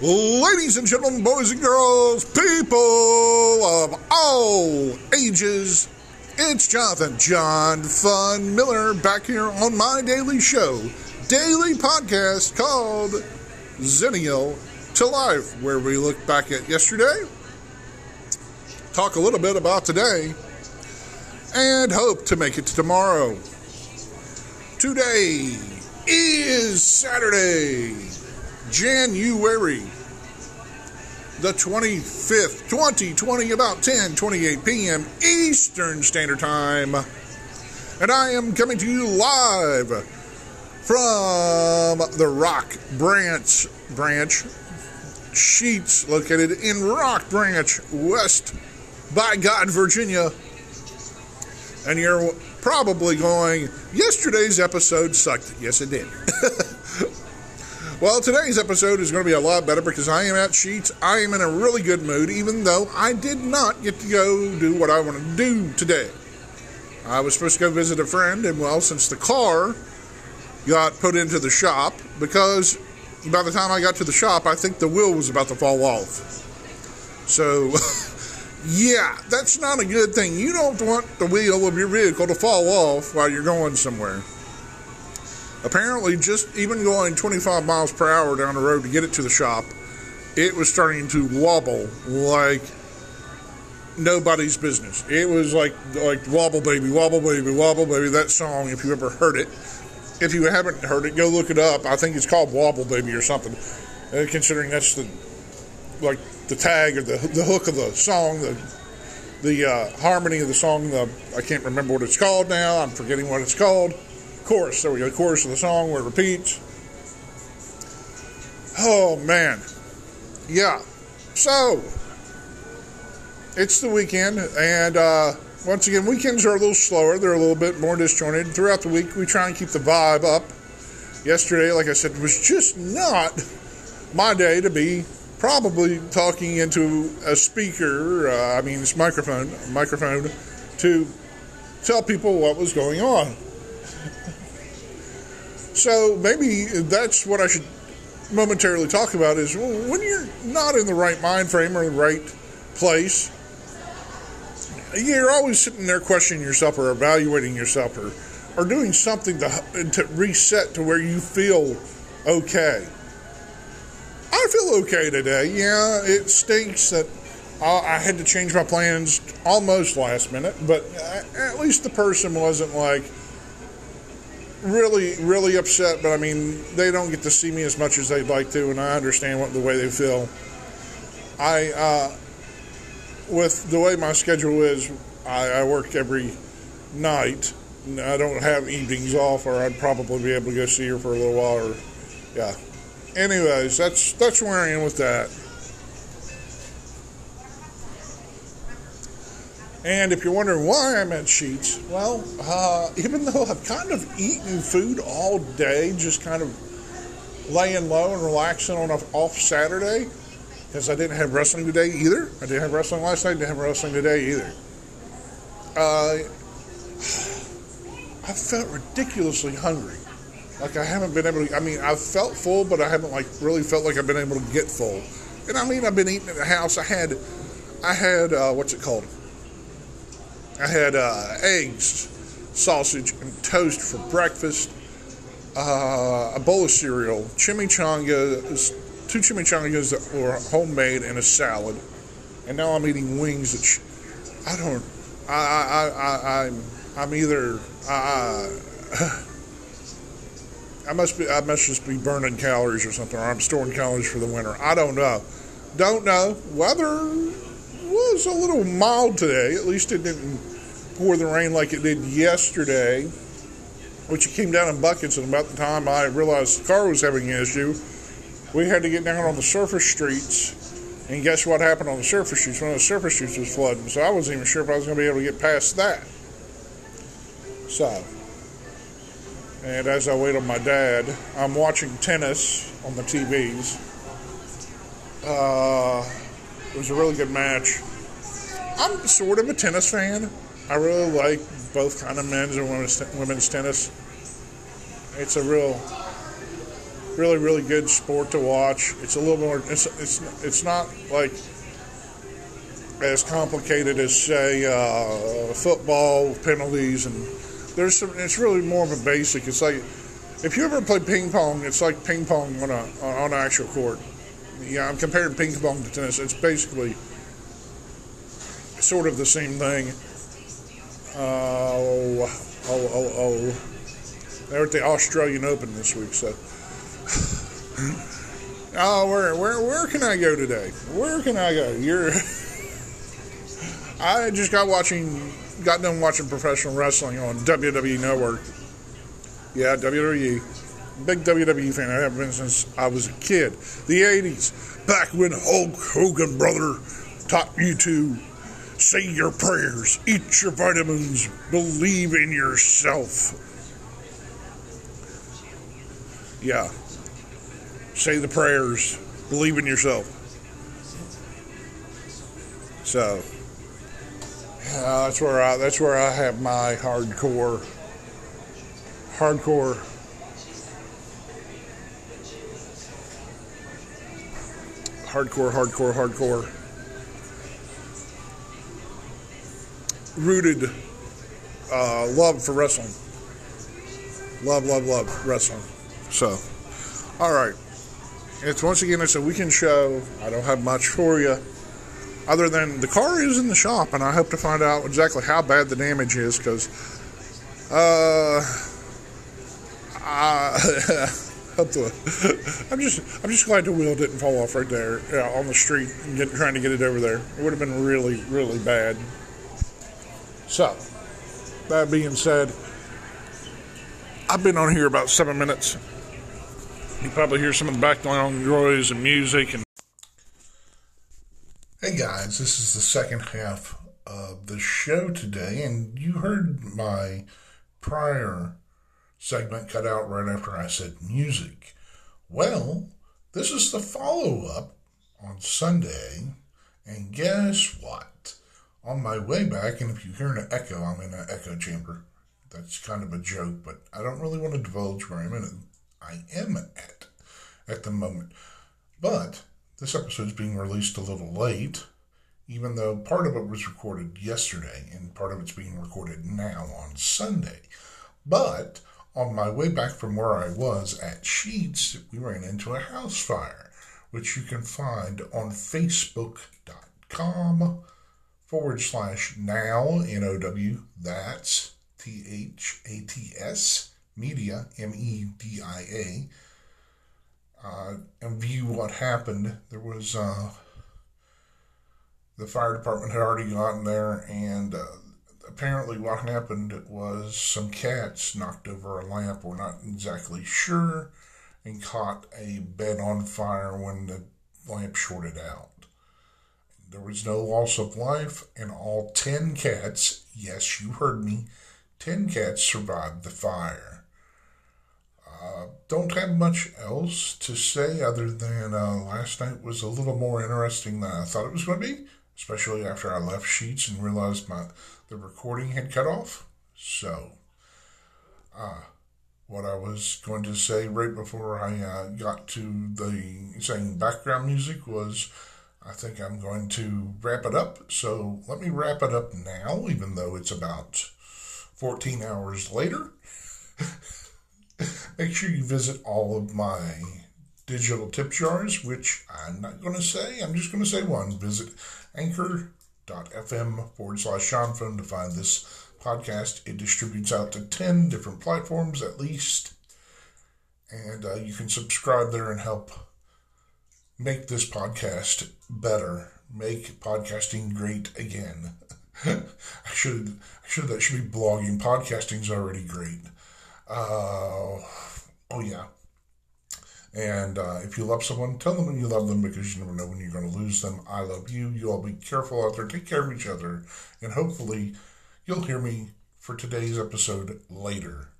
Ladies and gentlemen, boys and girls, people of all ages, it's Jonathan John Fun Miller back here on my daily show, daily podcast called Xennial to Life, where we look back at yesterday, talk a little bit about today, and hope to make it to tomorrow. Today is Saturday, January the 25th, 2020, about 10:28 p.m. Eastern Standard Time. And I am coming to you live from the Rock Branch, Sheetz, located in Rock Branch, West by God, Virginia. And you're probably going, yesterday's episode sucked. Yes, it did. Well, today's episode is going to be a lot better because I am at Sheetz. I am in a really good mood, even though I did not get to go do what I want to do today. I was supposed to go visit a friend, and well, since the car got put into the shop, because by the time I got to the shop, I think the wheel was about to fall off. So, yeah, that's not a good thing. You don't want the wheel of your vehicle to fall off while you're going somewhere. Apparently, just even going 25 miles per hour down the road to get it to the shop, it was starting to wobble like nobody's business. It was like wobble baby, wobble baby, wobble baby, that song, if you ever heard it. If you haven't heard it, go look it up. I think it's called Wobble Baby or something, considering that's the tag or the hook of the song, the harmony of the song. I can't remember what it's called now. I'm forgetting what it's called. Chorus, there we go, chorus of the song where it repeats. Oh, man. Yeah. So, it's the weekend, and once again, weekends are a little slower. They're a little bit more disjointed. Throughout the week, we try and keep the vibe up. Yesterday, like I said, was just not my day to be probably talking into a speaker, this microphone, to tell people what was going on. So maybe that's what I should momentarily talk about is when you're not in the right mind frame or the right place, you're always sitting there questioning yourself or evaluating yourself or doing something to reset to where you feel okay. I feel okay today. Yeah, it stinks that I had to change my plans almost last minute, but at least the person wasn't really, really upset, but they don't get to see me as much as they'd like to, and I understand the way they feel. With the way my schedule is, I work every night. I don't have evenings off, or I'd probably be able to go see her for a little while. Yeah. Anyways, that's where I am with that. And if you're wondering why I'm at Sheetz, well, even though I've kind of eaten food all day, just kind of laying low and relaxing on an off Saturday, because I didn't have wrestling today either. I didn't have wrestling last night, didn't have wrestling today either. I felt ridiculously hungry. I haven't been able to, I've felt full, but I haven't, really felt like I've been able to get full. And I've been eating at the house. I had eggs, sausage, and toast for breakfast, a bowl of cereal, chimichangas, 2 chimichangas that were homemade, and a salad. And now I'm eating wings. I must just be burning calories or something, or I'm storing calories for the winter. I don't know. Weather was a little mild today. At least it didn't pour the rain like it did yesterday, which it came down in buckets, and about the time I realized the car was having an issue, we had to get down on the surface streets, and guess what happened on the surface streets? One of the surface streets was flooding, so I wasn't even sure if I was going to be able to get past that. So, and as I wait on my dad, I'm watching tennis on the TVs. It was a really good match. I'm sort of a tennis fan. I really like both kind of men's and women's tennis. It's a real really, really good sport to watch. It's a little more, it's not like as complicated as, say, football penalties, and there's some, it's really more of a basic. It's like, if you ever play ping pong, it's like ping pong on an actual court. Yeah, I'm comparing ping pong to tennis. It's basically sort of the same thing. They were at the Australian Open this week, so. Oh, where can I go today? Where can I go? I just got done watching professional wrestling on WWE Network. Yeah, WWE. Big WWE fan. I have been since I was a kid. The 80s. Back when Hulk Hogan, brother, taught you to say your prayers, eat your vitamins, believe in yourself. Yeah. Say the prayers. Believe in yourself. So, that's where I have my hardcore hardcore rooted love for wrestling. Love wrestling. So, all right. It's a weekend show. I don't have much for you, other than the car is in the shop, and I hope to find out exactly how bad the damage is, because I'm just glad the wheel didn't fall off right there on the street and trying to get it over there. It would have been really, really bad. So, that being said, I've been on here about 7 minutes. You probably hear some of the background noise and music. Hey guys, this is the second half of the show today, and you heard my prior segment cut out right after I said music. Well, this is the follow-up on Sunday, and guess what? On my way back, and if you hear an echo, I'm in an echo chamber. That's kind of a joke, but I don't really want to divulge where I am at the moment. But this episode is being released a little late, even though part of it was recorded yesterday, and part of it's being recorded now on Sunday. But on my way back from where I was at Sheetz, we ran into a house fire, which you can find on facebook.com/now, NOW, that's THATS, media, MEDIA, and view what happened. There was, the fire department had already gotten there, and apparently what happened was some cats knocked over a lamp, we're not exactly sure, and caught a bed on fire when the lamp shorted out. There was no loss of life, and all 10 cats, yes, you heard me, 10 cats survived the fire. Don't have much else to say other than last night was a little more interesting than I thought it was going to be, especially after I left Sheetz and realized the recording had cut off. So, what I was going to say right before I got to the saying background music was, I think I'm going to wrap it up. So let me wrap it up now, even though it's about 14 hours later. Make sure you visit all of my digital tip jars, which I'm not going to say. I'm just going to say one. Visit anchor.fm/SeanFun to find this podcast. It distributes out to 10 different platforms at least. And you can subscribe there and help make this podcast better. Make podcasting great again. That should be blogging. Podcasting's already great. Oh yeah. And if you love someone, tell them you love them, because you never know when you're going to lose them. I love you. You all be careful out there. Take care of each other. And hopefully you'll hear me for today's episode later.